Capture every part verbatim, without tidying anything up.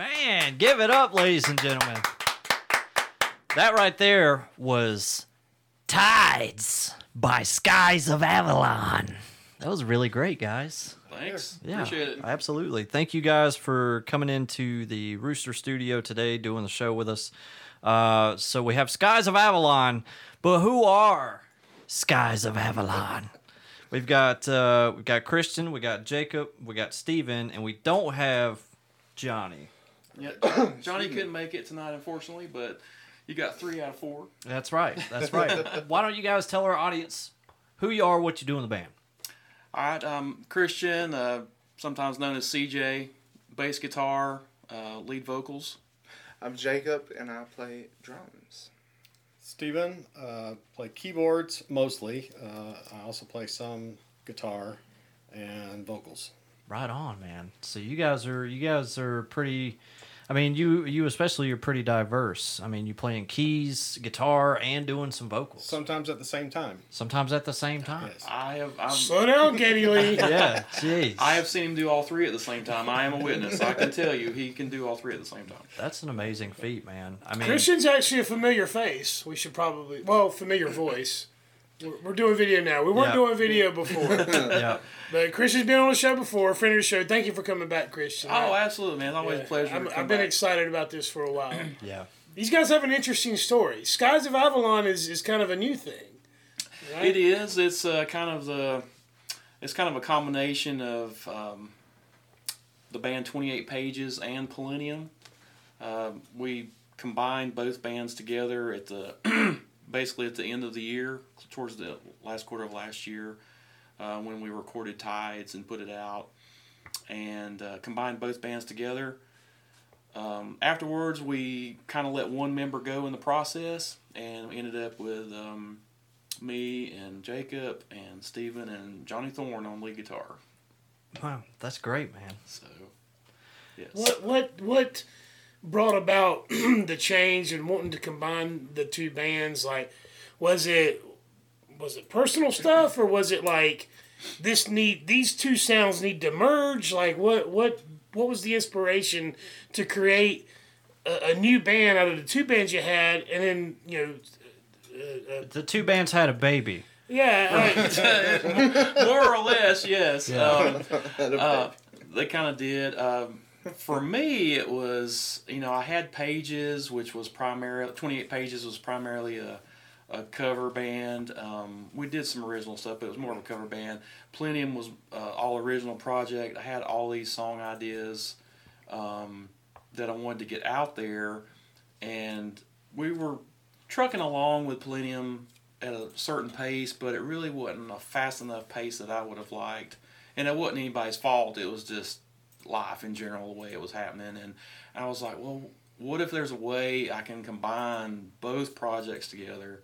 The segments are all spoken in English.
Man, give it up, ladies and gentlemen. That right there was Tides by Skies of Avalon. That was really great, guys. Thanks. Yeah, appreciate it. Absolutely. Thank you guys for coming into the Rooster Studio today, doing the show with us. Uh, so we have Skies of Avalon, but who are Skies of Avalon? We've got uh, we've got Christian, we got Jacob, we got Steven, and we don't have Johnny. Yeah, Johnny couldn't make it tonight, unfortunately, but you got three out of four. That's right. That's right. Why don't you guys tell our audience who you are, what you do in the band? All right, I'm Christian, uh, sometimes known as C J, bass guitar, uh, lead vocals. I'm Jacob, and I play drums. Steven, uh, play keyboards mostly. Uh, I also play some guitar and vocals. Right on, man. So you guys are you guys are pretty. I mean, you you especially you're pretty diverse. I mean, you playing keys, guitar, and doing some vocals. Sometimes at the same time. Sometimes at the same time. Yes. I have. I'm, Slow down, Geddy Lee. Yeah, jeez. I have seen him do all three at the same time. I am a witness. I can tell you, he can do all three at the same time. That's an amazing feat, man. I mean, Christian's actually a familiar face. We should probably well familiar voice. We're doing video now. We weren't yeah. doing video before. yeah. But Christian's been on the show before, a friend of the show. Thank you for coming back, Christian. Oh, absolutely, man. It's always yeah. a pleasure. I'm, to come I've been back. excited about this for a while. yeah. These guys have an interesting story. Skies of Avalon is, is kind of a new thing. Right? It is. It's uh, kind of the it's kind of a combination of um, the band twenty-eight Pages and Plenium. Uh, we combined both bands together at the basically at the end of the year, towards the last quarter of last year, uh, when we recorded Tides and put it out, and uh, combined both bands together. Um, afterwards, we kind of let one member go in the process, and we ended up with um, me and Jacob and Steven and Johnny Thorne on lead guitar. Wow, that's great, man. So, yes. What, what, what... brought about the change and wanting to combine the two bands? Like, was it was it personal stuff, or was it like this need these two sounds need to merge? Like, what what what was the inspiration to create a, a new band out of the two bands you had? And then, you know, uh, uh, the two bands had a baby. Yeah, right. More or less, yes. Yeah. Um, uh, they kind of did. Um, For me, it was, you know, I had Pages, which was primarily, twenty-eight Pages was primarily a, a cover band. Um, we did some original stuff, but it was more of a cover band. Plenium was uh, all original project. I had all these song ideas um, that I wanted to get out there. And we were trucking along with Plenium at a certain pace, but it really wasn't a fast enough pace that I would have liked. And it wasn't anybody's fault. It was just life in general, the way it was happening. And I was like, well, what if there's a way I can combine both projects together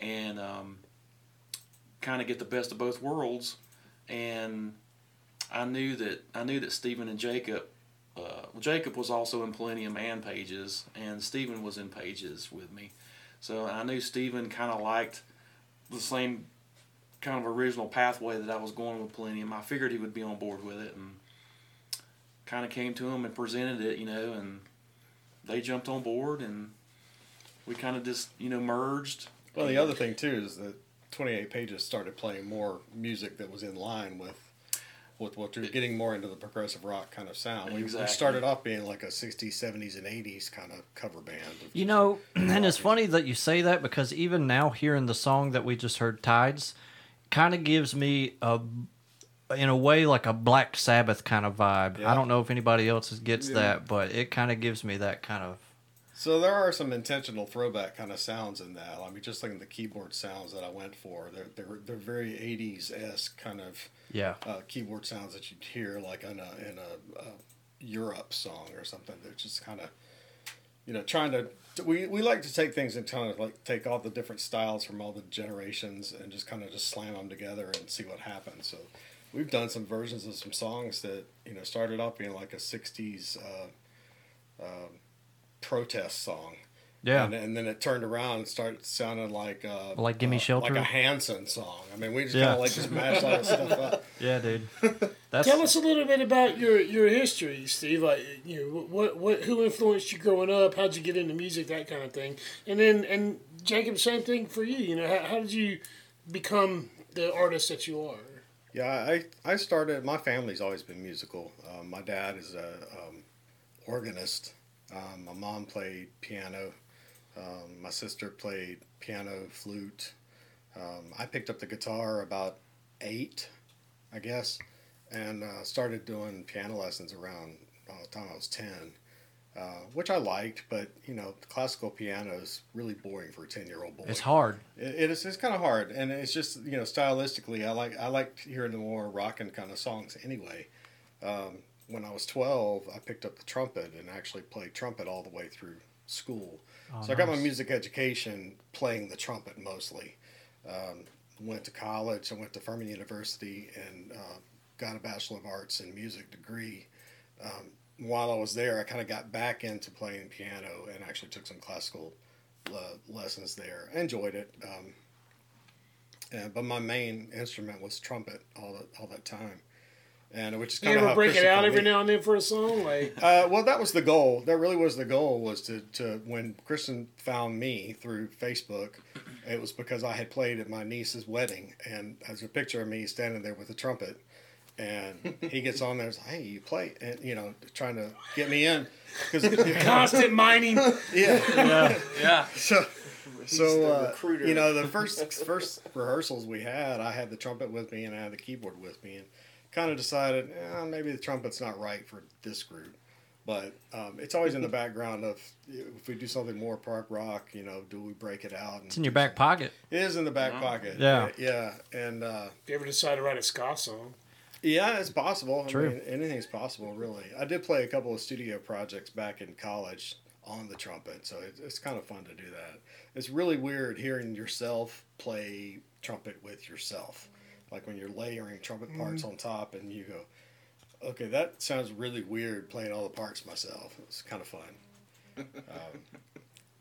and um, kind of get the best of both worlds? And I knew that I knew that Stephen and Jacob, uh, well, Jacob was also in Plenium and Pages, and Stephen was in Pages with me. So I knew Stephen kind of liked the same kind of original pathway that I was going with Plenium. I figured he would be on board with it, and kind of came to them and presented it, you know, and they jumped on board, and we kind of just, you know, merged. Well, the other thing too is that twenty-eight Pages started playing more music that was in line with with what you're getting more into the progressive rock kind of sound. We, exactly. we started off being like a sixties, seventies, and eighties kind of cover band. You know, and it's funny that you say that, because even now hearing the song that we just heard, Tides, kind of gives me a, in a way, like a Black Sabbath kind of vibe. Yeah. I don't know if anybody else gets yeah. that, but it kind of gives me that kind of... So there are some intentional throwback kind of sounds in that. I mean, just like the keyboard sounds that I went for, they're they're, they're very eighties-esque kind of yeah. uh, keyboard sounds that you'd hear like in a, in a, a Europe song or something. They're just kind of, you know, trying to... We we like to take things and kind of like take all the different styles from all the generations and just kind of just slam them together and see what happens. So... We've done some versions of some songs that, you know, started off being like a sixties uh, uh, protest song, Yeah. And, and then it turned around and started sounding like a, like Gimme Shelter, like a Hanson song. I mean, we just yeah. kind of like just mashed all that stuff up. Yeah, dude. That's... Tell us a little bit about your, your history, Steve. Like, you know, what what who influenced you growing up? How'd you get into music? That kind of thing. And then and Jacob, same thing for you. You know, how, how did you become the artist that you are? Yeah, I I started. My family's always been musical. Um, my dad is a um, organist. Um, my mom played piano. Um, my sister played piano, flute. Um, I picked up the guitar about eight, I guess, and uh, started doing piano lessons around uh, the time I was ten, uh, which I liked, but, you know, classical piano is really boring for a ten-year-old boy. It's hard. It, it is, it's kind of hard, and it's just, you know, stylistically, I like I liked hearing the more rockin' kind of songs anyway. Um, when I was twelve, I picked up the trumpet and actually played trumpet all the way through school. Oh, so I got nice. my music education playing the trumpet mostly. Um, went to college. I went to Furman University and uh, got a Bachelor of Arts in Music degree. Um, while I was there, I kind of got back into playing piano and actually took some classical uh, lessons there. I enjoyed it. Um, and, but my main instrument was trumpet all the, all that time. And which is kind you ever of break Christian it out every me. now and then for a song? Like, uh, well, that was the goal. That really was the goal. Was to, to when Christian found me through Facebook, it was because I had played at my niece's wedding, and there's a picture of me standing there with a trumpet, and he gets on there, and is like, "Hey, you play?" And you know, trying to get me in because constant mining. Yeah, yeah, yeah. So. So, uh, you know, the first first rehearsals we had, I had the trumpet with me, and I had the keyboard with me, and. Kind of decided, eh, maybe the trumpet's not right for this group, but um, it's always in the background of if we do something more park rock, you know, do we break it out? And it's in your back pocket. It is in the back wow. pocket. Yeah, yeah. And uh, do you ever decide to write a ska song? Yeah, it's possible. True. I mean, anything's possible, really. I did play a couple of studio projects back in college on the trumpet, so it's, it's kind of fun to do that. It's really weird hearing yourself play trumpet with yourself. Like when you're layering trumpet parts mm. on top and you go, okay, that sounds really weird playing all the parts myself. It was kind of fun. Um,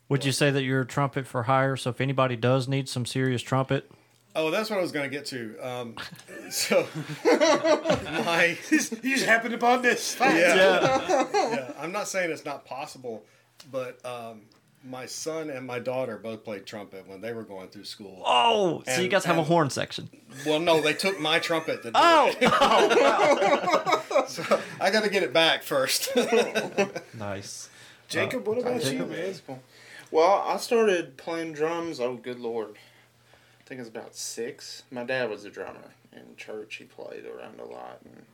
Would but, you say that you're a trumpet for hire? So if anybody does need some serious trumpet. Oh, that's what I was going to get to. Um, so my, you just happened upon this. Yeah. Yeah. yeah. I'm not saying it's not possible, but, um, my son and my daughter both played trumpet when they were going through school. Oh, and, so you guys have and, a horn section. Well, no, they took my trumpet. To do oh, it. oh wow. So I got to get it back first. Nice. Jacob, what about uh, you, man? Well, I started playing drums, oh, good Lord. I think it was about six. My dad was a drummer in church. He played around a lot. And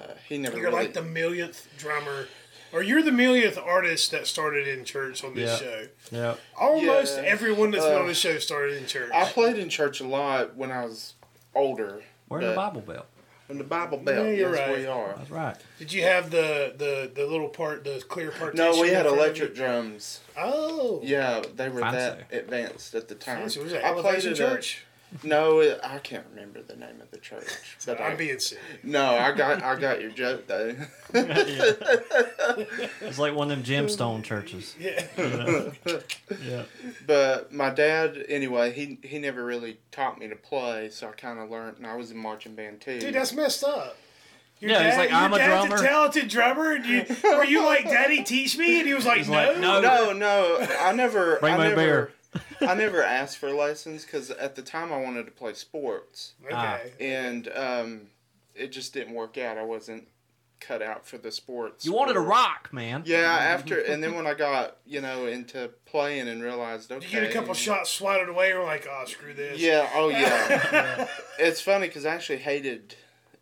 uh, he never You're really... like the millionth drummer. Or you're the millionth artist that started in church on this yeah. show. Yeah. Almost yeah. everyone that's uh, been on this show started in church. I played in church a lot when I was older. We're in the Bible Belt. In the Bible Belt. Yeah, that's right. where you are. That's right. Did you have the, the, the little part, the clear partition? No, we had electric drums. Oh. Yeah, they were Fancy. that advanced at the time. Fancy. Was that I played in church? A, no, it, I can't remember the name of the church. But I'm I, being serious. No, I got I got your joke though. yeah. It's like one of them gemstone churches. Yeah. You know? yeah. But my dad, anyway, he he never really taught me to play, so I kind of learned, and I was in marching band too. Dude, that's messed up. Your yeah, dad, he's like, I'm a drummer. Your dad's a talented drummer, and you were you like, Daddy, teach me? And he was like, he's no. Like, no, no, no. I never, Bring I my never, beer. I never asked for lessons because at the time I wanted to play sports. Okay. And um, it just didn't work out. I wasn't cut out for the sports. You wanted to rock, man. Yeah, after and then when I got, you know, into playing and realized, okay. You get a couple shots swatted away, you're like, oh, screw this. Yeah, oh yeah. yeah. It's funny because I actually hated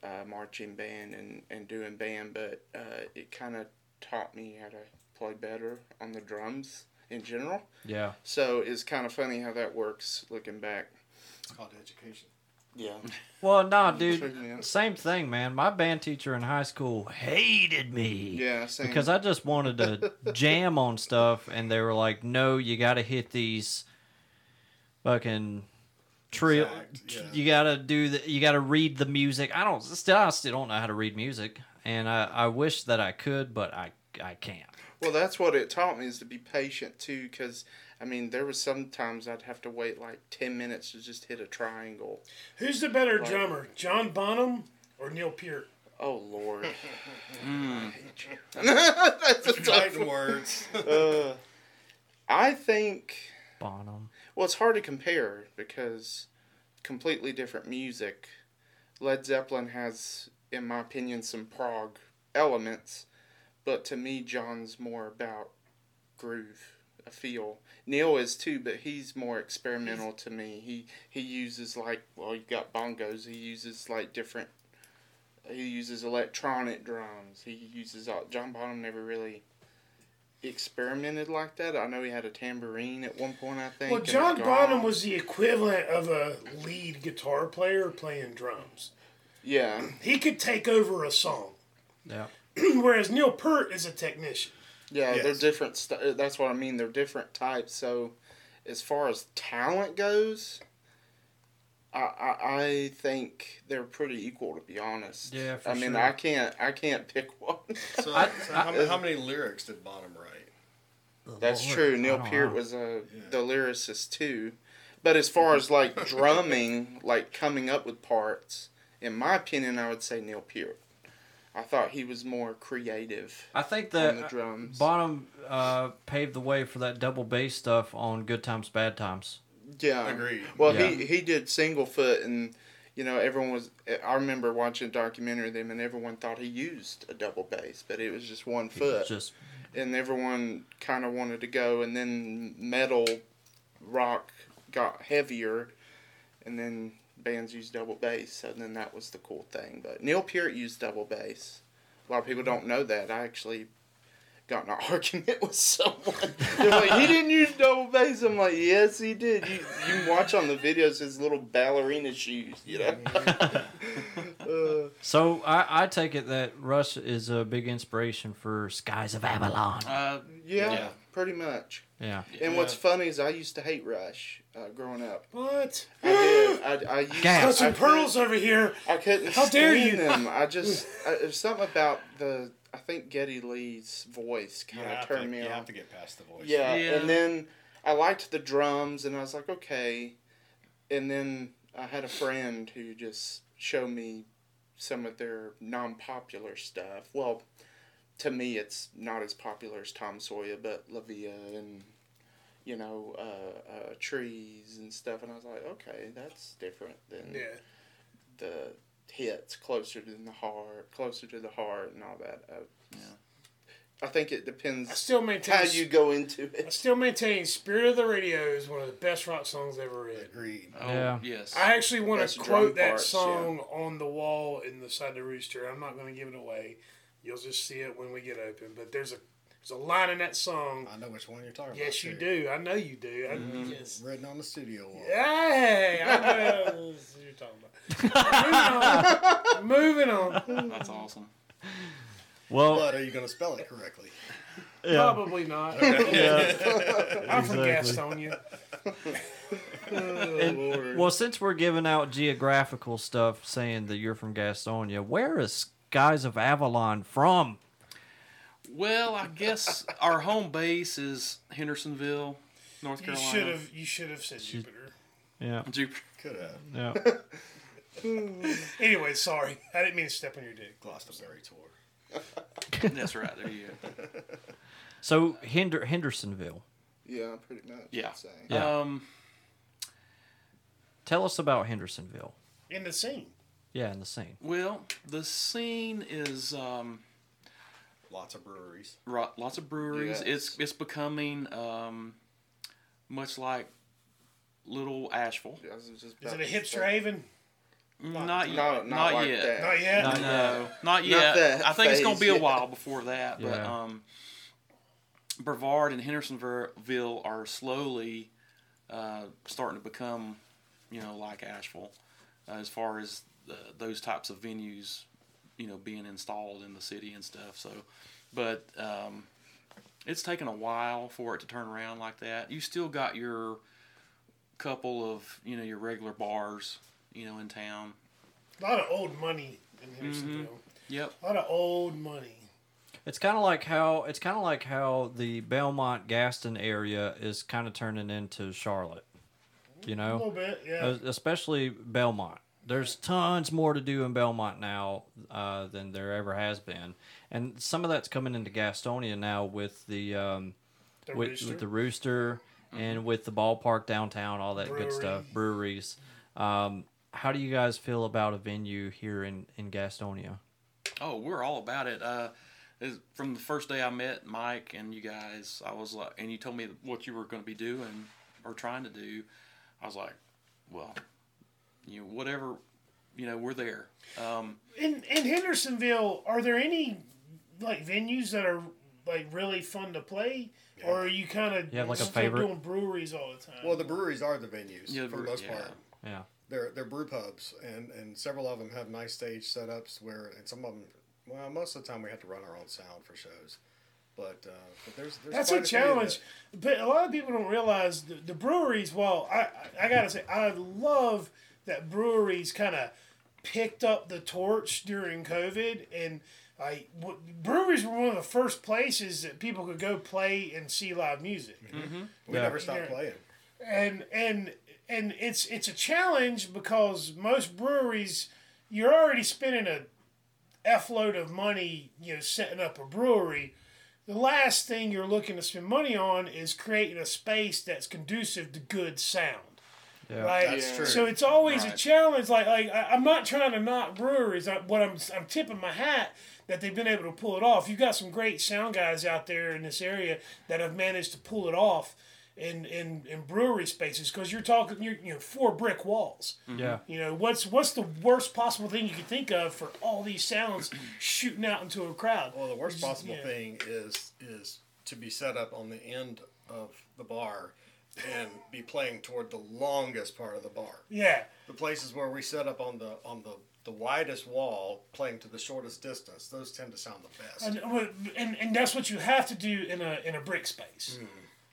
uh, marching band and, and doing band, but uh, it kind of taught me how to play better on the drums in general. Yeah. So it's kind of funny how that works looking back. It's called education. Yeah. Well, no, dude, same thing, man. My band teacher in high school hated me. Yeah, same. Because I just wanted to jam on stuff, and they were like, no, you got to hit these fucking trill. Yeah. You got to do the, you got to read the music. I don't, still, I still don't know how to read music, and I, I wish that I could, but I I can't. Well, that's what it taught me, is to be patient too, because I mean, there was sometimes I'd have to wait like ten minutes to just hit a triangle. Who's the better like, drummer, John Bonham or Neil Peart? Oh Lord, mm. I hate you. That's a tough one. Words. uh, I think Bonham. Well, it's hard to compare because completely different music. Led Zeppelin has, in my opinion, some prog elements. But to me, John's more about groove, a feel. Neil is too, but he's more experimental to me. He he uses like, well, you've got bongos. He uses like different, he uses electronic drums. He uses, John Bonham never really experimented like that. I know he had a tambourine at one point, I think. Well, John Bonham was the equivalent of a lead guitar player playing drums. Yeah. He could take over a song. Yeah. Whereas Neil Peart is a technician. Yeah, yes. They're different. St- that's what I mean. They're different types. So, as far as talent goes, I I, I think they're pretty equal, to be honest. Yeah, for I sure. I mean, I can't I can't pick one. So, I, so I, how, I, how many lyrics did Bonham write? That's Lord, true. Neil Peart know. was a yeah. the lyricist too, but as far as like drumming, like coming up with parts, in my opinion, I would say Neil Peart. I thought he was more creative. I think that on the drums. Bonham uh, paved the way for that double bass stuff on Good Times, Bad Times. Yeah. Agreed. Well, yeah. he he did Singlefoot, and, you know, everyone was... I remember watching a documentary of them, and everyone thought he used a double bass, but it was just one foot. Just... And everyone kind of wanted to go, and then metal rock got heavier, and then... bands use double bass, and then that was the cool thing. But Neil Peart used double bass. A lot of people don't know that. I actually got in an argument with someone. They're like, he didn't use double bass. I'm like, yes, he did. You, you can watch on the videos his little ballerina shoes, you know? uh, so I, I take it that Rush is a big inspiration for Skies of Avalon. Uh, yeah, yeah, pretty much. Yeah. And yeah. What's funny is I used to hate Rush uh, growing up. What? I did. I, I used Got some I pearls over here. I couldn't How dare stand you? them. I just, I, there's something about the, I think Geddy Lee's voice kind of turned to, me you on. You have to get past the voice. Yeah. yeah. And then I liked the drums, and I was like, okay. And then I had a friend who just showed me some of their non-popular stuff. Well, to me, it's not as popular as Tom Sawyer, but La Via and, you know, uh, uh, Trees and stuff. And I was like, okay, that's different than yeah. the hits, closer to the heart, closer to the heart, and all that. I, yeah. I think it depends. I still maintain how you go into it. I still maintain Spirit of the Radio is one of the best rock songs ever written. Agreed. Oh, yeah. Yes. I actually want to quote that parts, song yeah. on the wall in the side of the Rooster. I'm not going to give it away. You'll just see it when we get open. But there's a there's a line in that song. I know which one you're talking yes, about. Yes, you too. do. I know you do. I, mm, yes. Written on the studio wall. Hey, I know what you're talking about. Moving on. Moving on. That's awesome. Well, but are you going to spell it correctly? Yeah. Probably not. Okay. Yeah. I'm from Gastonia. Oh, and, Lord. Well, since we're giving out geographical stuff, saying that you're from Gastonia, where is... Skies of Avalon from? Well, I guess our home base is Hendersonville, North Carolina. You should have you should have said Jupiter. Yeah. Jupiter. Could have. Yeah. Anyway, sorry. I didn't mean to step on your dick. Gloucesterbury tour. That's right. There you go. So, Hender- Hendersonville. Yeah, pretty much. Yeah. yeah. Um, Tell us about Hendersonville. In the scene. Yeah, in the scene. Well, the scene is um, lots of breweries. Ro- lots of breweries. Yes. It's it's becoming um, much like Little Asheville. Yeah, is it a hipster haven? Not, not yet. Not, not, not, yet. Like not yet. Not yet. No, not yet. Not I think it's gonna be a while before that. Yeah. But um, Brevard and Hendersonville are slowly uh, starting to become, you know, like Asheville, uh, as far as Uh, those types of venues, you know, being installed in the city and stuff. So, but um, it's taken a while for it to turn around like that. You still got your couple of, you know, your regular bars, you know, in town. A lot of old money in Hendersonville. Mm-hmm. Yep. A lot of old money. It's kind of like how it's kind of like how the Belmont Gaston area is kind of turning into Charlotte. You know, a little bit, yeah. Especially Belmont. There's tons more to do in Belmont now uh, than there ever has been, and some of that's coming into Gastonia now with the, um, the with, Rooster. with the Rooster mm-hmm. and with the ballpark downtown, all that Brewery. good stuff, breweries. Um, how do you guys feel about a venue here in, in Gastonia? Oh, we're all about it. Uh, from the first day I met Mike and you guys, I was like, and you told me what you were going to be doing or trying to do. I was like, well, you know, whatever, you know, we're there. Um, in in Hendersonville, are there any like venues that are like really fun to play, yeah. or are you kind of yeah, like still a favorite? doing breweries all the time? Well, the breweries are the venues yeah, the for the most yeah. part. Yeah, they're they're brew pubs, and, and several of them have nice stage setups where, and some of them, well, most of the time we have to run our own sound for shows. But, uh, but there's, there's that's a challenge. That... But a lot of people don't realize the, the breweries. Well, I I gotta say I love that breweries kind of picked up the torch during COVID, and I w- breweries were one of the first places that people could go play and see live music. Mm-hmm. We yeah. never stopped yeah. playing. And and and it's it's a challenge because most breweries you're already spending a f load of money, you know, setting up a brewery. The last thing you're looking to spend money on is creating a space that's conducive to good sound. Yeah, right? That's true. So it's always right. a challenge. Like, like I, I'm not trying to knock breweries. I, what I'm, I'm tipping my hat that they've been able to pull it off. You've got some great sound guys out there in this area that have managed to pull it off in, in, in brewery spaces because you're talking, you're, you know, four brick walls. Yeah. You know, what's what's the worst possible thing you could think of for all these sounds shooting out into a crowd? Well, the worst Just, possible yeah. thing is is to be set up on the end of the bar and be playing toward the longest part of the bar. Yeah. The places where we set up on the on the the widest wall playing to the shortest distance, those tend to sound the best. And and, and that's what you have to do in a in a brick space. Mm.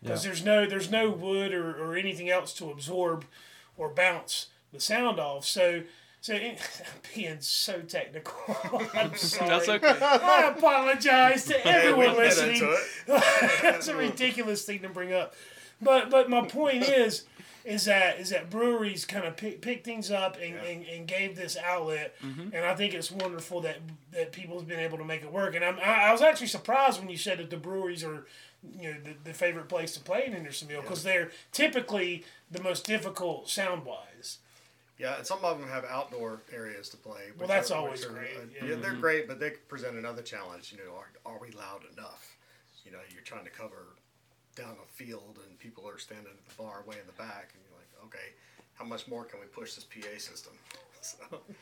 Because yeah. there's no there's no wood or, or anything else to absorb or bounce the sound off. So so it, I'm being so technical. I'm sorry. That's okay. I apologize to everyone hey, listening. That That's a ridiculous thing to bring up. But but my point is is that is that breweries kind of pick, pick things up and, yeah. and, and gave this outlet, mm-hmm. and I think it's wonderful that that people's been able to make it work. And I'm, I I was actually surprised when you said that the breweries are, you know, the, the favorite place to play in Hendersonville because yeah. they're typically the most difficult sound wise. Yeah, and some of them have outdoor areas to play. Well, that's are, always are, great. Uh, yeah. yeah, they're great, but they present another challenge. You know, are are we loud enough? You know, you're trying to cover down a field and people are standing at the bar way in the back, and you're like, okay, how much more can we push this P A system? So,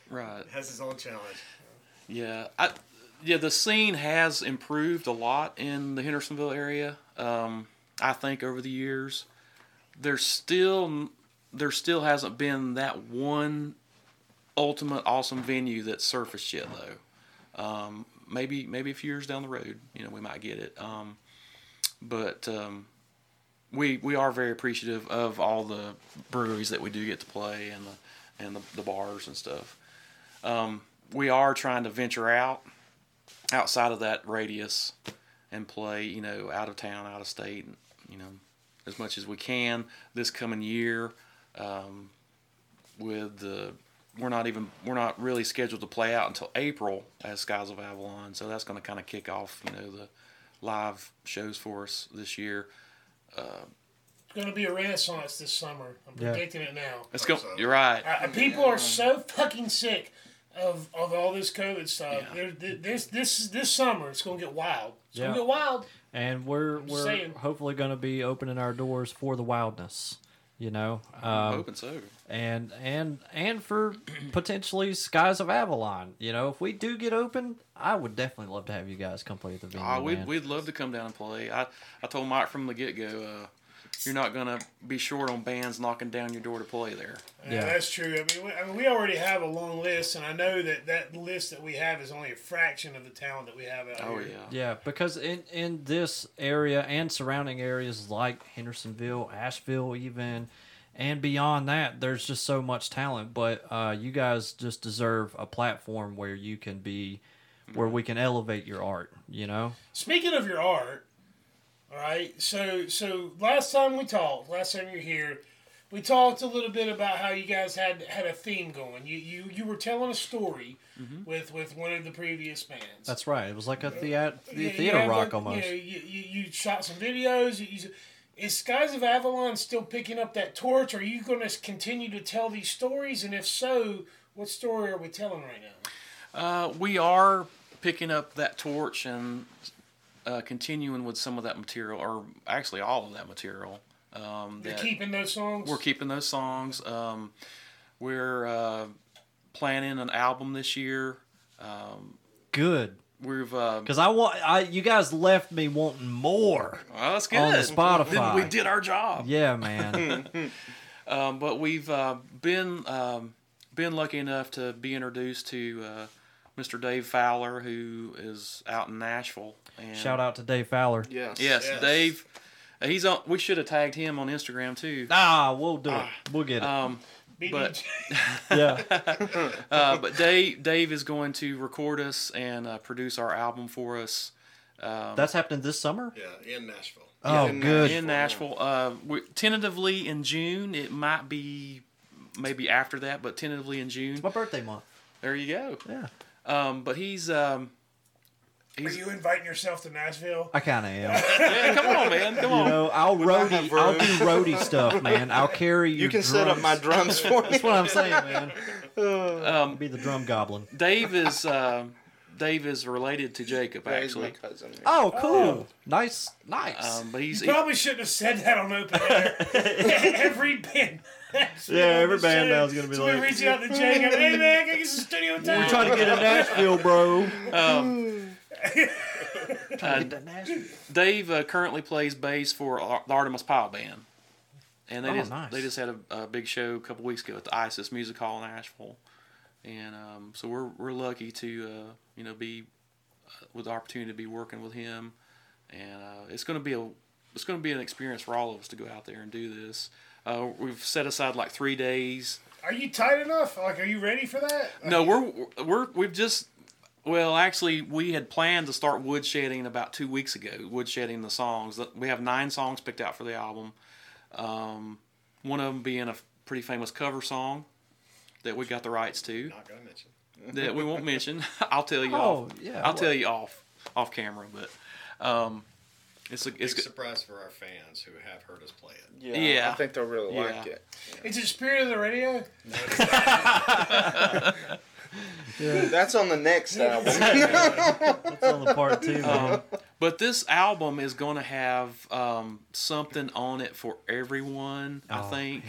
right, it has its own challenge. Yeah, I. Yeah, the scene has improved a lot in the Hendersonville area. Um, I think over the years, there's still there still hasn't been that one ultimate awesome venue that's surfaced yet, though. Um, maybe maybe a few years down the road, you know, we might get it. Um, but um, we we are very appreciative of all the breweries that we do get to play and the and the, the bars and stuff. Um, we are trying to venture out. Outside of that radius and play, you know, out of town, out of state, you know, as much as we can this coming year. Um, with the, we're not even, we're not really scheduled to play out until April as Skies of Avalon. So that's going to kind of kick off, you know, the live shows for us this year. Uh, Going to be a renaissance this summer. I'm yeah. predicting it now. It's going. So. You're right. Uh, people are so fucking sick. Of of all this COVID stuff, yeah. there, this this this summer it's gonna get wild. It's yeah. gonna get wild. And we're we're saying. hopefully gonna be opening our doors for the wildness, you know. Um, I'm hoping so. And and and for potentially Skies of Avalon, you know, if we do get open, I would definitely love to have you guys come play at the venue. Oh, we'd man. we'd love to come down and play. I, I told Mike from the get go. Uh, You're not going to be short on bands knocking down your door to play there. Yeah, yeah. That's true. I mean, we, I mean, we already have a long list, and I know that that list that we have is only a fraction of the talent that we have out oh, here. Oh, yeah. Yeah, because in, in this area and surrounding areas like Hendersonville, Asheville even, and beyond that, there's just so much talent. But uh, you guys just deserve a platform where you can be where we can elevate your art, you know? Speaking of your art, all right, so so last time we talked, last time you were here, we talked a little bit about how you guys had, had a theme going. You you, you were telling a story mm-hmm. with, with one of the previous bands. That's right. It was like a thea- yeah, theater yeah, rock but, almost. You, know, you, you, you shot some videos. You, you, is Skies of Avalon still picking up that torch? Are you going to continue to tell these stories? And if so, what story are we telling right now? Uh, we are picking up that torch and uh, continuing with some of that material, or actually all of that material. Um, You're that keeping those songs? We're keeping those songs. Um, we're uh, planning an album this year. Um, Good. We've because um, I want I you guys left me wanting more. Well, that's good. On the Spotify, we, we did our job. Yeah, man. um, but we've uh, been um, been lucky enough to be introduced to uh, Mister Dave Fowler, who is out in Nashville. And shout out to Dave Fowler. Yes, yes, yes. Dave. He's on. We should have tagged him on Instagram too. Ah, we'll do ah. it. We'll get it. Um, but yeah, uh, but Dave Dave is going to record us and uh, produce our album for us. Um, That's happening this summer. Yeah, in Nashville. Oh, yeah, in good Nashville. in Nashville. Uh, we, tentatively in June. It might be maybe after that, but tentatively in June. It's my birthday month. There you go. Yeah. Um, but he's. Um, He's, Are you inviting yourself to Nashville? I kind of am. Yeah, come on, man. Come on. You know, I'll roadie. I'll do roadie stuff, man. I'll carry your. You can drums. set up my drums for me. That's what I'm saying, man. Um, be the drum goblin. Dave is uh, Dave is related to Jacob, actually. Yeah, he's my cousin. Oh, cool. Oh. Nice, nice. Um, but he's you probably he, shouldn't have said that on open air. Every band. Yeah, every band now is going to be so like. We reach out to Jacob. Hey, man, can I get some studio time? We're trying to get to Nashville, bro. Um, uh, Dave uh, currently plays bass for Ar- the Artemis Pyle Band, and they oh, just nice. they just had a, a big show a couple weeks ago at the Isis Music Hall in Asheville, and um, so we're we're lucky to uh, you know be uh, with the opportunity to be working with him, and uh, it's gonna be a it's gonna be an experience for all of us to go out there and do this. Uh, we've set aside like three days. Are you tight enough? Like, are you ready for that? No, you... we're we're we've just. Well, actually, we had planned to start woodshedding about two weeks ago, woodshedding the songs. We have nine songs picked out for the album. Um, one of them being a pretty famous cover song that we got the rights to. Not going to mention. That we won't mention. I'll tell you oh, off. Yeah, I'll well. tell you off off camera, but um, it's a, it's a big surprise for our fans who have heard us play it. Yeah. yeah. I think they'll really yeah. like it. Yeah. Is it Spirit of the Radio? No, yeah. That's on the next album. That's on the part two. Um, but this album is going to have um, something on it for everyone. I oh, think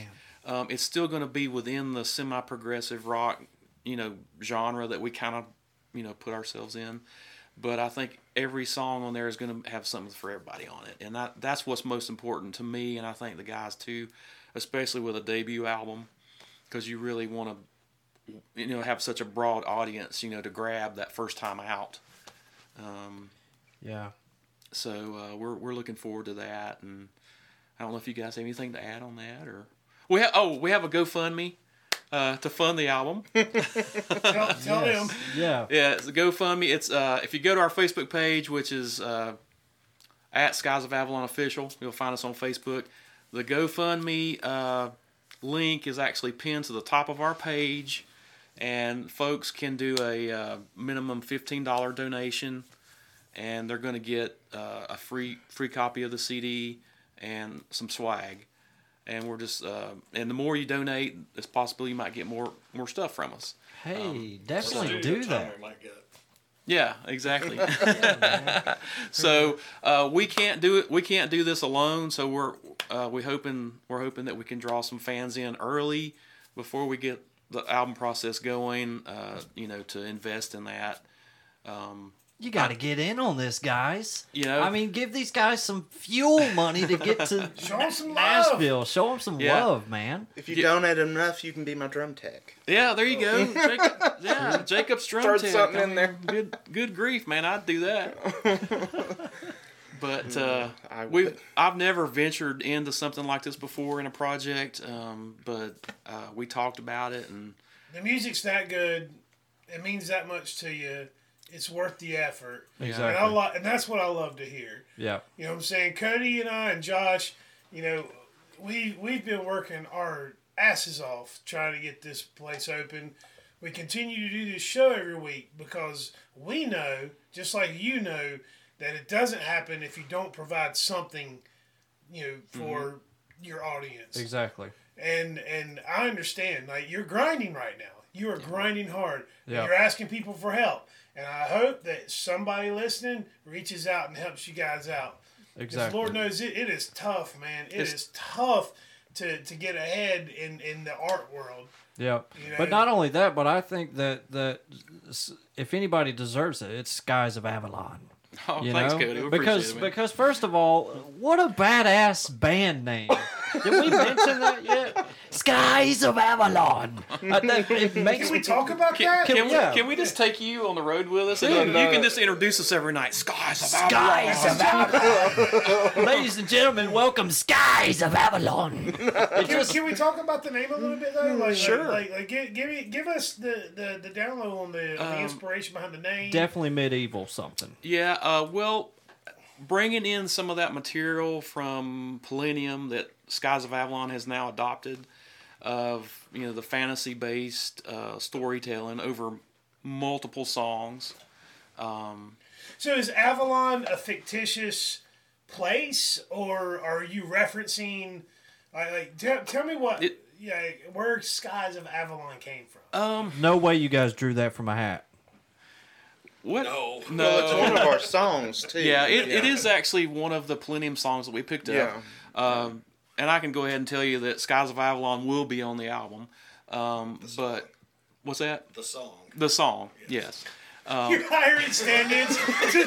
um, it's still going to be within the semi-progressive rock, you know, genre that we kind of, you know, put ourselves in. But I think every song on there is going to have something for everybody on it, and that, that's what's most important to me, and I think the guys too, especially with a debut album, because you really want to. You know, have such a broad audience, you know, to grab that first time out. Um, yeah. So uh, we're we're looking forward to that, and I don't know if you guys have anything to add on that, or we have. Oh, we have a GoFundMe uh, to fund the album. tell tell yes. them. Yeah. Yeah, it's a GoFundMe. It's uh, if you go to our Facebook page, which is uh, at Skies of Avalon Official, you'll find us on Facebook. The GoFundMe uh, link is actually pinned to the top of our page. And folks can do a uh, minimum fifteen dollars donation, and they're going to get uh, a free free copy of the C D and some swag. And we're just uh, and the more you donate, it's possible you might get more more stuff from us. Hey, um, definitely do that. Yeah, exactly. Yeah, so uh, we can't do it. We can't do this alone. So we're uh, we hoping we're hoping that we can draw some fans in early before we get. The album process going, uh, you know, to invest in that. Um, you got to get in on this, guys. You know, I mean, give these guys some fuel money to get to show them some Nashville. Love. Show them some yeah. love, man. If you yeah. donate enough, you can be my drum tech. Yeah, there you go. Jacob, yeah, Jacob's drum Start tech. Start something I mean, in there. Good, good grief, man. I'd do that. But uh, mm, we I've never ventured into something like this before in a project, um, but uh, we talked about it, and the music's that good. It means that much to you. it's worth the effort. Exactly. And, I lo- and that's what I love to hear. Yeah. You know what I'm saying? Cody and I and Josh, you know, we, we've been working our asses off trying to get this place open. We continue to do this show every week because we know, just like you know, that it doesn't happen if you don't provide something, you know, for mm-hmm. your audience. Exactly. And and I understand, like, you're grinding right now. You are grinding hard. Yep. You're asking people for help. And I hope that somebody listening reaches out and helps you guys out. Exactly. Lord knows it, it is tough, man. It it's, is tough to, to get ahead in, in the art world. Yeah. You know? But not only that, but I think that, that if anybody deserves it, it's Skies of Avalon. Oh, you thanks, know? Cody. We because, appreciate it, because, first of all, what a badass band name. Did we mention that yet? Skies of Avalon. I, that, it makes, can we talk about can, that? Can, can, yeah. we, can we just take you on the road with us? And and, you uh, can just introduce us every night. Skies of Avalon. Skies of Avalon. Ladies and gentlemen, welcome Skies of Avalon. Can, just, can we talk about the name a little bit, though? Like, sure. Like, like, like, give, give, me, give us the, the, the download on the, um, the inspiration behind the name. Definitely medieval something. Yeah, uh, well, bringing in some of that material from Plenium that Skies of Avalon has now adopted, of you know the fantasy-based uh, storytelling over multiple songs. Um, so is Avalon a fictitious place, or are you referencing? Like, like tell, tell me what, it, yeah, where Skies of Avalon came from. Um, no way you guys drew that from a hat. What? No, no. Well, it's one of our songs too. Yeah, it, yeah. it is actually one of the Plenium songs that we picked yeah. up. Um, and I can go ahead and tell you that Skies of Avalon will be on the album. Um, the but what's that? The song. The song. Yes. yes. Um, You're hiring stand-ins to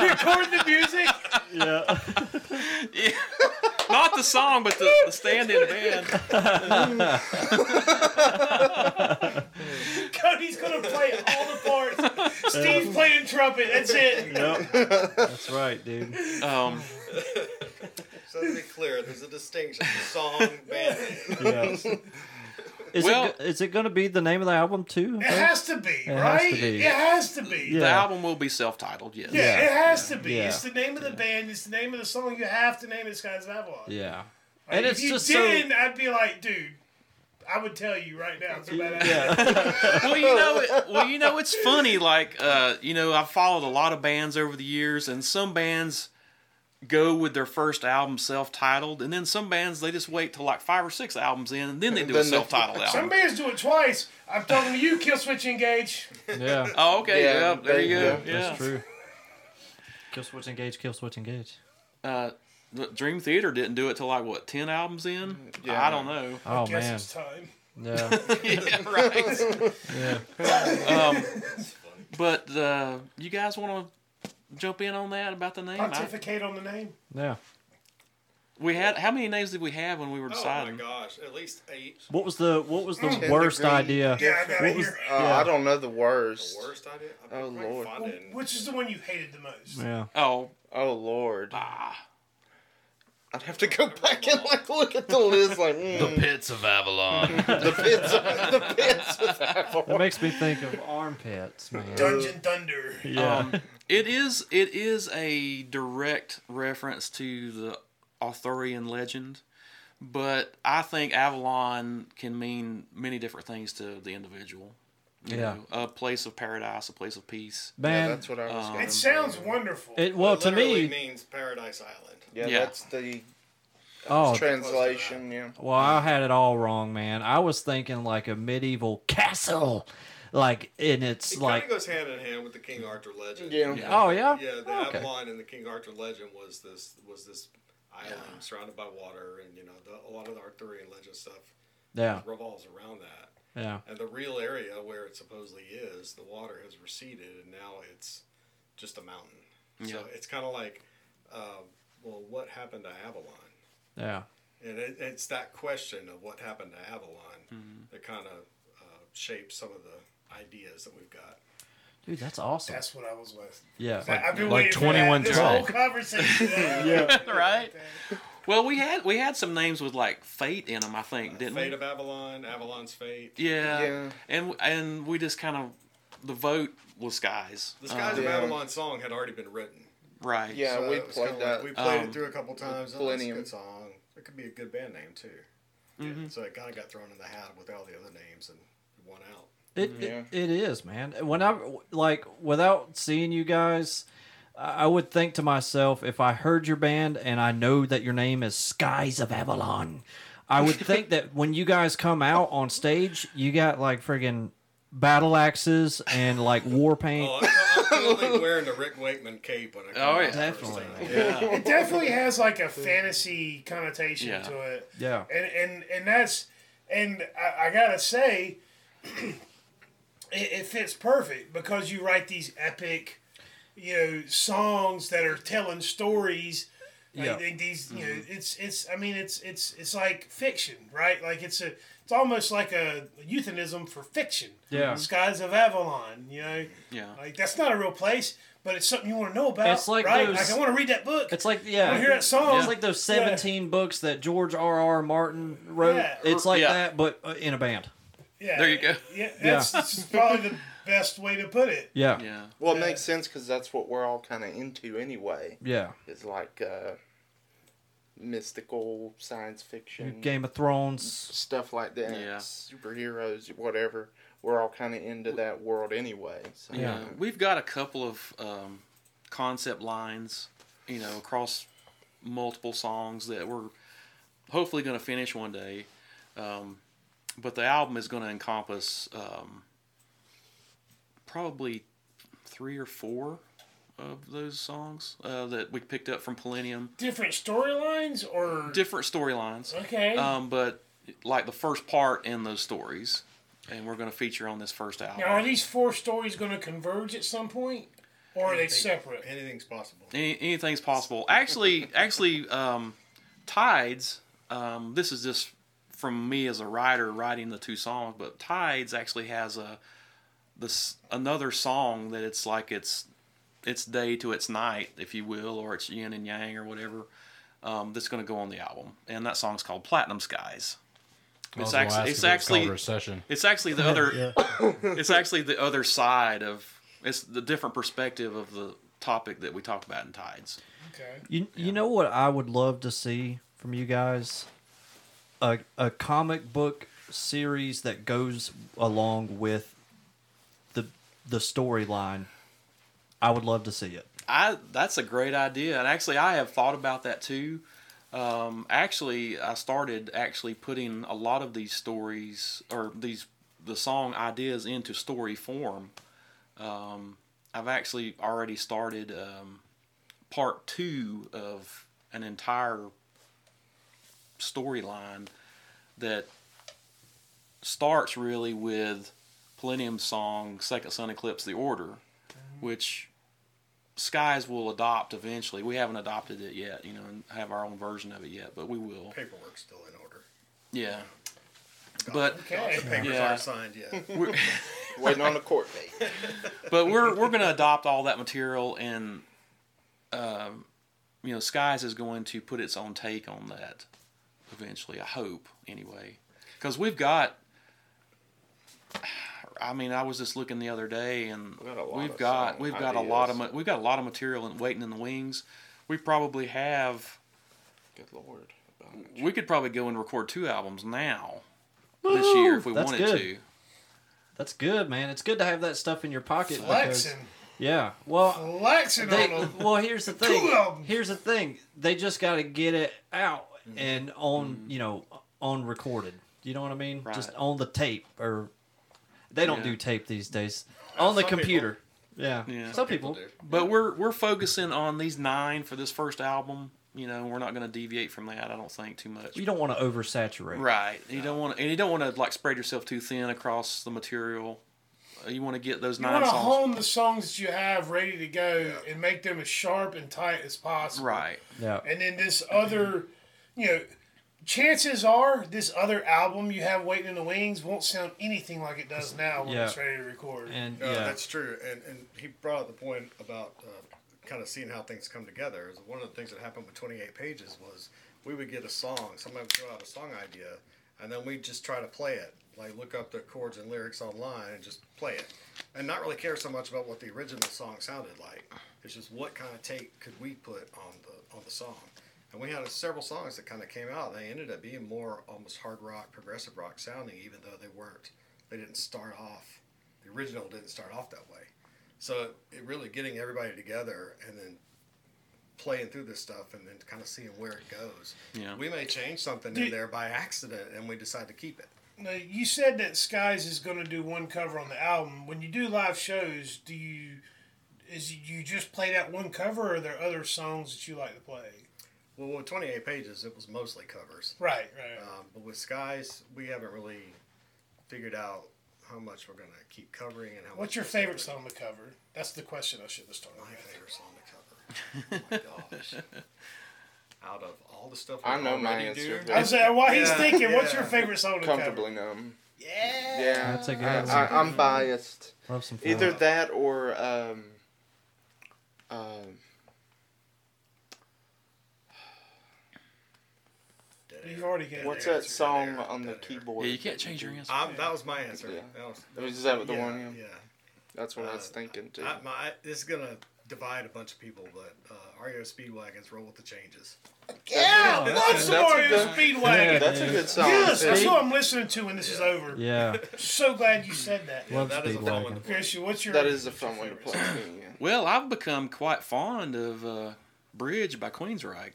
record the music. Yeah. yeah. Not the song, but the, the stand-in band. Cody's gonna play all the parts. Steve's um, playing trumpet. That's it. Yep. That's right, dude. Um, so to be clear, there's a distinction: song, band. Yeah. Is well, it, is it going to be the name of the album too? It has to be, it right? Has to be. It has to be. Yeah. The album will be self-titled, yes. Yeah, yeah. it has yeah. to be. Yeah. It's the name of the yeah. band. It's the name of the song. You have to name it Skies of Avalon. Yeah, like, and if it's you just didn't, so... I'd be like, dude, I would tell you right now. It's a bad yeah. well, you know, it, well, you know, it's funny. Like, uh, you know, I've followed a lot of bands over the years, and some bands go with their first album self-titled, and then some bands they just wait till like five or six albums in, and then they and do then a self-titled album. Some bands do it twice. I'm talking to you, Killswitch Engage. Yeah. Oh, okay. Yeah. Yep, there you go. Yeah, yeah. That's true. Killswitch Engage. Killswitch Engage. Uh, Dream Theater didn't do it till like what ten albums in. Yeah. I don't know. Oh I guess man. It's time. Yeah. yeah. Right. yeah. Um, but uh, you guys want to jump in on that about the name? Pontificate I, on the name? Yeah. We had how many names did we have when we were deciding? Oh my gosh, at least eight. What was the what was the mm. worst the idea? Yeah, I, was, uh, yeah. I don't know the worst. The worst idea? I oh Lord. Well, which is the one you hated the most? Yeah. Oh. Oh Lord. Ah. I'd have to go back and like look at the list, like mm. the pits of Avalon, the pits, of, the pits of Avalon. That makes me think of armpits, man. Dungeon Thunder. Yeah, um, it is. It is a direct reference to the Arthurian legend, but I think Avalon can mean many different things to the individual. You yeah, know, a place of paradise, a place of peace. Man, yeah, that's what I was. Um, it sounds wonderful. It well it to me means Paradise Island. Yeah, yeah. that's the that oh, translation. Yeah. Well, I had it all wrong, man. I was thinking like a medieval castle, like and it's it like it goes hand in hand with the King Arthur legend. Yeah. yeah. Oh yeah. Yeah, the oh, okay. Avalon in the King Arthur legend was this was this island yeah. surrounded by water, and you know the, a lot of the Arthurian legend stuff. Yeah. Revolves around that. Yeah. And the real area where it supposedly is, the water has receded, and now it's just a mountain. Yeah. So it's kind of like, uh, well, what happened to Avalon? Yeah. And it, it's that question of what happened to Avalon mm-hmm. that kind of uh, shapes some of the ideas that we've got. Dude, that's awesome. That's what I was with. Yeah. Like, I've been like waiting twenty-one for that, this whole conversation. yeah. Right? Well, we had we had some names with like fate in them, I think, uh, didn't fate we? Fate of Avalon, Avalon's Fate. Yeah. yeah. And and we just kind of the vote was Skies. The Skies um, of Avalon yeah. song had already been written. Right. Yeah, so we played that. Like, we played um, it through a couple times. Oh, that's a good song. It could be a good band name, too. Mm-hmm. Yeah, so it kind of got thrown in the hat with all the other names and won out. It, yeah. it it is, man. When I, like, without seeing you guys, I would think to myself, if I heard your band and I know that your name is Skies of Avalon, I would think that when you guys come out on stage, you got like friggin' battle axes and like war paint. Oh, I'm, I'm totally wearing the Rick Wakeman cape when I come oh, yeah, out definitely. Yeah. It definitely has like a fantasy connotation yeah. to it. Yeah, and and and that's and I, I gotta say, it, it fits perfect because you write these epic, you know, songs that are telling stories. Yeah. Like these, you know, mm-hmm. it's it's. I mean, it's it's it's like fiction, right? Like it's a, it's almost like a euphemism for fiction. Yeah. The Skies of Avalon, you know. Yeah. Like that's not a real place, but it's something you want to know about. It's like right? Those, like I want to read that book. It's like yeah. I want to hear that song. It's like those seventeen yeah. books that George R. R. Martin wrote. Yeah. It's like yeah. that, but in a band. Yeah. There you go. Yeah. That's, yeah. that's probably the best way to put it. Yeah. Yeah. Well, it yeah. makes sense because that's what we're all kind of into anyway. Yeah. It's like uh, mystical science fiction, Game of Thrones, stuff like that. Yeah. Superheroes, whatever. We're all kind of into that world anyway. So. Yeah. We've got a couple of um, concept lines, you know, across multiple songs that we're hopefully going to finish one day. Um, but the album is going to encompass. Um, Probably three or four of those songs uh, that we picked up from Plenium. Different storylines, or different storylines. Okay. Um, but like the first part in those stories, and we're going to feature on this first album. Now, are these four stories going to converge at some point, or Anything, are they separate? Anything's possible. Any, anything's possible. Actually, actually, um, Tides. Um, this is just from me as a writer writing the two songs, but Tides actually has a. This another song that it's like it's it's day to its night, if you will, or it's yin and yang or whatever. Um, that's going to go on the album, and that song's called Platinum Skies. It's actually it's actually it's actually the other it's actually the other side of it's the different perspective of the topic that we talked about in Tides. Okay. You yeah. you know what I would love to see from you guys? A a comic book series that goes along with the storyline. I would love to see it. I that's a great idea, and actually I have thought about that too. Um, actually, I started actually putting a lot of these stories or these the song ideas into story form. Um, I've actually already started um, part two of an entire storyline that starts really with. Plenium song, Second Sun Eclipse, The Order, which Skies will adopt eventually. We haven't adopted it yet, you know, and have our own version of it yet, but we will. Paperwork's still in order. Yeah. God, but okay. The papers yeah. aren't signed yet. We're waiting on the court date. But we're we're going to adopt all that material, and um, you know, Skies is going to put its own take on that eventually, I hope, anyway. Because we've got... I mean, I was just looking the other day, and we've got we've got a lot of we've got a lot of material waiting in the wings. We probably have. Good Lord. We could probably go and record two albums now Woo! this year if we That's wanted good. to. That's good, man. It's good to have that stuff in your pocket. Flexing. Because, yeah. Well. Flexing they, on them. Well, here's the thing. Two albums. Here's the thing. They just got to get it out mm-hmm. and on, mm-hmm. you know, on recorded. You know what I mean? Right. Just on the tape or. They don't yeah. do tape these days. Uh, on the computer. People. Yeah. yeah. Some, Some people, people do. But we're we're focusing on these nine for this first album. You know, we're not going to deviate from that, I don't think, too much. You don't want to oversaturate. Right. No. You don't want and you don't want to like spread yourself too thin across the material. You want to get those you nine songs. You want to hone the songs that you have ready to go yeah. and make them as sharp and tight as possible. Right. Yeah. And then this other, you know, chances are this other album you have waiting in the wings won't sound anything like it does now when yeah. it's ready to record. And uh, yeah. that's true. And and he brought up the point about uh, kind of seeing how things come together. One of the things that happened with twenty-eight Pages was we would get a song. Somebody would throw out a song idea, and then we'd just try to play it, like look up the chords and lyrics online and just play it, and not really care so much about what the original song sounded like. It's just what kind of take could we put on the on the song. And we had several songs that kind of came out. They ended up being more almost hard rock, progressive rock sounding, even though they weren't. They didn't start off. The original didn't start off that way. So it really getting everybody together and then playing through this stuff and then kind of seeing where it goes. Yeah. We may change something Did, in there by accident, and we decide to keep it. Now, you said that Skies is going to do one cover on the album. When you do live shows, do you is you just play that one cover, or are there other songs that you like to play? Well, with twenty-eight Pages, it was mostly covers. Right, right. Um, but with Skies, we haven't really figured out how much we're going to keep covering and how. What's much your favorite covered. song to cover? That's the question I should have started My with. favorite song to cover. Oh, my gosh. Out of all the stuff I know my answer. I was like, while yeah, he's thinking, yeah. what's your favorite song to Comfortably cover? Comfortably Numb. Yeah. Yeah. That's a good I, I, I'm one. biased. Either that or... Um, uh, You've already got What's that song there, on the there. keyboard? Yeah, you can't change your answer. I'm, that was my answer. Yeah. That was, that was, is that the yeah, one? Yeah. yeah. That's what uh, I was thinking, too. I, my, this is going to divide a bunch of people, but uh, R E O Speedwagon's Roll With The Changes. Yeah, I love some R E O Speedwagon. That's a good song. Yes, that's what I'm listening to when this yeah. is over. Yeah. So glad you said that. Yeah, that is a fun one to play. Christian, what's your That is a fun one to play, too, yeah. Well, I've become quite fond of uh, Bridge by Queensrÿche.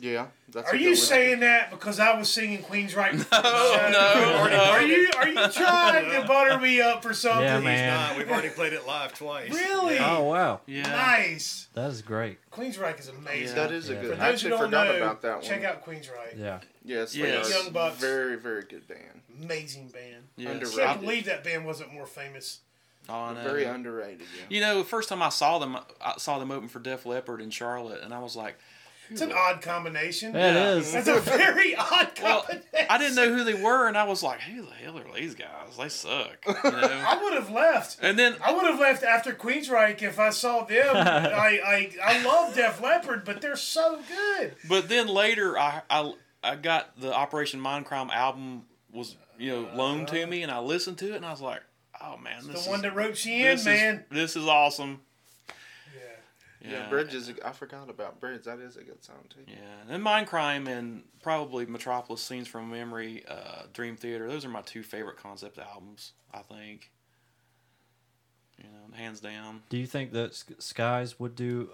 Yeah, that's. Are you saying that because I was singing Queensrÿche? No, no, no. Are you are you trying to butter me up for something? Yeah, man. Not. We've already played it live twice. Really? Yeah. Oh wow! Yeah. Nice. That is great. Queensrÿche is amazing. Yeah. That is yeah. a good. For I actually forgot know, about that one. Check out Queensrÿche. Yeah. Yes. Yes. Young Bucks. Very very good band. Amazing band. Yes. Underrated. I believe that band wasn't more famous. Oh, no. Very underrated. Yeah. You know, the first time I saw them, I saw them open for Def Leppard in Charlotte, and I was like. It's an odd combination. It yeah. is. It's a very odd combination. Well, I didn't know who they were, and I was like, who the hell are these guys? They suck. You know? I would have left. And then I would have left after Queensrÿche if I saw them. I, I I love Def Leppard, but they're so good. But then later, I I, I got the Operation Mindcrime album was you know loaned uh, to me, and I listened to it, and I was like, oh, man. This the is, one that ropes you in, man. Is, this is awesome. Yeah, yeah, Bridge is. I forgot about Bridge. That is a good song too. Yeah, and Mindcrime and probably Metropolis Scenes from Memory, uh, Dream Theater. Those are my two favorite concept albums. I think. You know, hands down. Do you think that Skies would do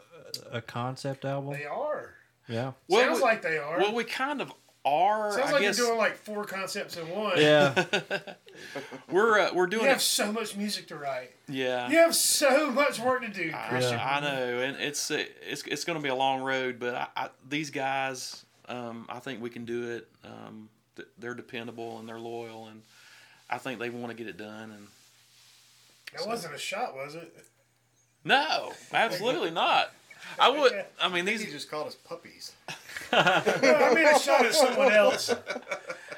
a concept album? They are. Yeah. Well, Sounds we, like they are. Well, we kind of are. Sounds I like guess... you're doing like four concepts in one. Yeah. We're uh, we're doing. You have a... so much music to write. Yeah. You have so much work to do, Christian. I, I know, and it's it's it's going to be a long road, but I, I, these guys, um, I think we can do it. Um, they're dependable and they're loyal, and I think they want to get it done. And that so. wasn't a shot, was it? No, absolutely not. I would. Yeah. I mean, these. He just called us puppies. No, I mean, a shot at someone else.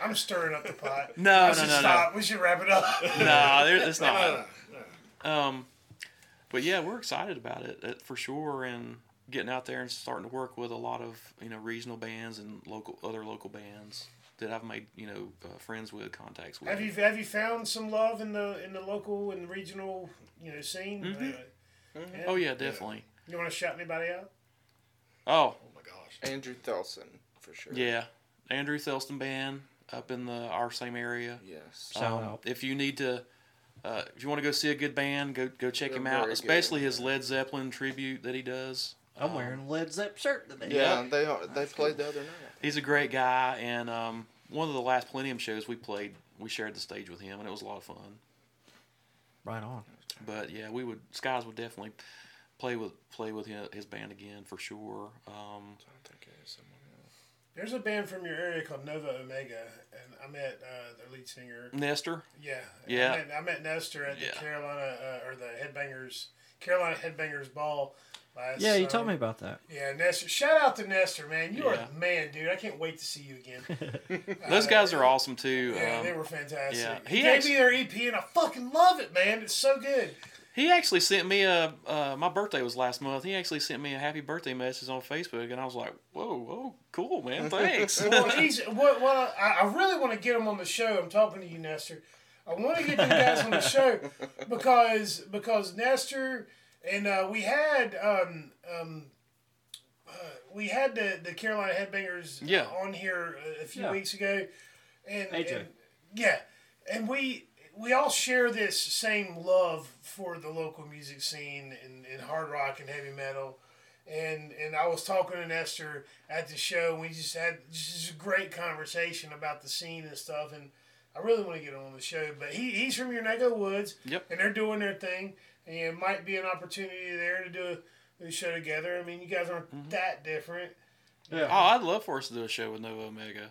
I'm stirring up the pot. No, no, no, no. Stop. No. We should wrap it up. No, there, it's not. No, no, no. Um, but yeah, we're excited about it for sure, and getting out there and starting to work with a lot of you know regional bands and local other local bands that I've made you know uh, friends with, contacts with. Have you have you found some love in the in the local and regional you know scene? Mm-hmm. Uh, mm-hmm. Yeah. Oh yeah, definitely. Yeah. You want to shout anybody out? Oh. Oh, my gosh. Andrew Thelston, for sure. Yeah. Andrew Thelston Band up in the our same area. Yes. Shout um, out. If you need to, uh, if you want to go see a good band, go go check They're him out, especially good. his Led Zeppelin tribute that he does. I'm um, wearing a Led Zepp shirt today. Yeah, yeah. they are, they played the other night. He's a great guy, and um, one of the last Plenium shows we played, we shared the stage with him, and it was a lot of fun. Right on. But, yeah, we would, Skies would definitely... Play with play with his band again for sure. Um, I think there's someone else. There's a band from your area called Nova Omega, and I met uh, their lead singer Nestor. Yeah, yeah. I met, I met Nestor at the yeah. Carolina uh, or the Headbangers Carolina Headbangers Ball. Last yeah, you summer. told me about that. Yeah, Nestor. Shout out to Nestor, man. You yeah. are the man, dude. I can't wait to see you again. Those uh, guys are awesome too. Yeah, um, they were fantastic. Yeah. He, he gave ex- me their E P, and I fucking love it, man. It's so good. He actually sent me a, uh, my birthday was last month. He actually sent me a happy birthday message on Facebook, and I was like, whoa, oh, cool, man, thanks. well, he's, well, well, I really want to get him on the show. I'm talking to you, Nestor. I want to get you guys on the show because because Nestor and uh, we had um, um, uh, we had the, the Carolina Headbangers yeah. on here a few yeah. weeks ago, and, and yeah, and we we all share this same love for the local music scene and, and hard rock and heavy metal, and and I was talking to Nestor at the show. And we just had just a great conversation about the scene and stuff and. I really want to get him on the show, but he, he's from your neck of the woods, yep. and they're doing their thing, and it might be an opportunity there to do a, do a show together. I mean, you guys aren't mm-hmm. that different. Yeah. Oh, I'd love for us to do a show with Nova Omega.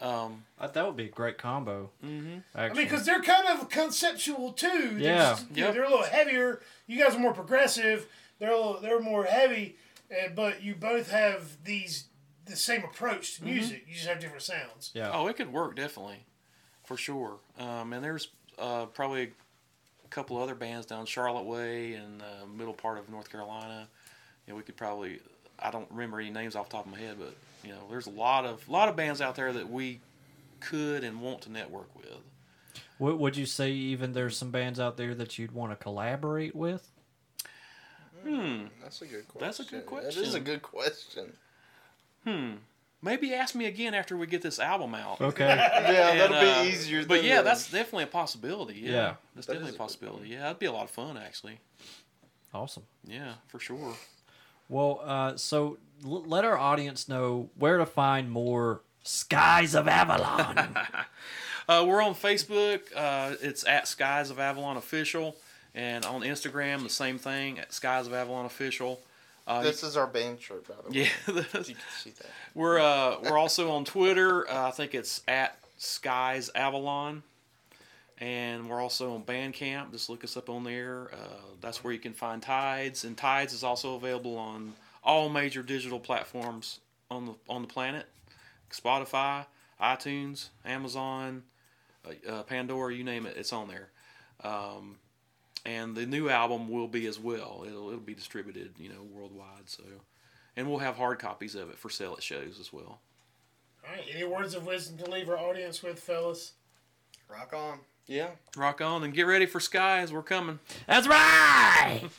Um, I, that would be a great combo. Mm-hmm. I mean, because they're kind of conceptual, too. They're yeah. Just, yep. you know, they're a little heavier. You guys are more progressive. They're a little, they're more heavy, and, but you both have these the same approach to music. Mm-hmm. You just have different sounds. Yeah. Oh, it could work, definitely. For sure. Um, and there's uh, probably a couple other bands down Charlotte way and the middle part of North Carolina. You know, we could probably, I don't remember any names off the top of my head, but, you know, there's a lot of lot of bands out there that we could and want to network with. What would you say even there's some bands out there that you'd want to collaborate with? Hmm. That's a good question. That's a good question. That is a good question. Hmm. Maybe ask me again after we get this album out. Okay. yeah, and, that'll uh, be easier. But yeah, that's definitely a possibility. Yeah, yeah that's that definitely a possibility. Yeah, that'd be a lot of fun, actually. Awesome. Yeah, for sure. Well, uh, so l- let our audience know where to find more Skies of Avalon. uh, we're on Facebook. Uh, it's at Skies of Avalon Official, and on Instagram, the same thing at Skies of Avalon Official. Uh, this is our band shirt, by the way. Yeah, you can see that. We're uh, we're also on Twitter. Uh, I think it's at Skies Avalon, and we're also on Bandcamp. Just look us up on there. Uh, that's where you can find Tides, and Tides is also available on all major digital platforms on the on the planet: Spotify, iTunes, Amazon, uh, uh, Pandora, you name it. It's on there. Um, And the new album will be as well. It'll it'll be distributed, you know, worldwide. So, and we'll have hard copies of it for sale at shows as well. All right. Any words of wisdom to leave our audience with, fellas? Rock on. Yeah. Rock on and get ready for Skies. We're coming. That's right.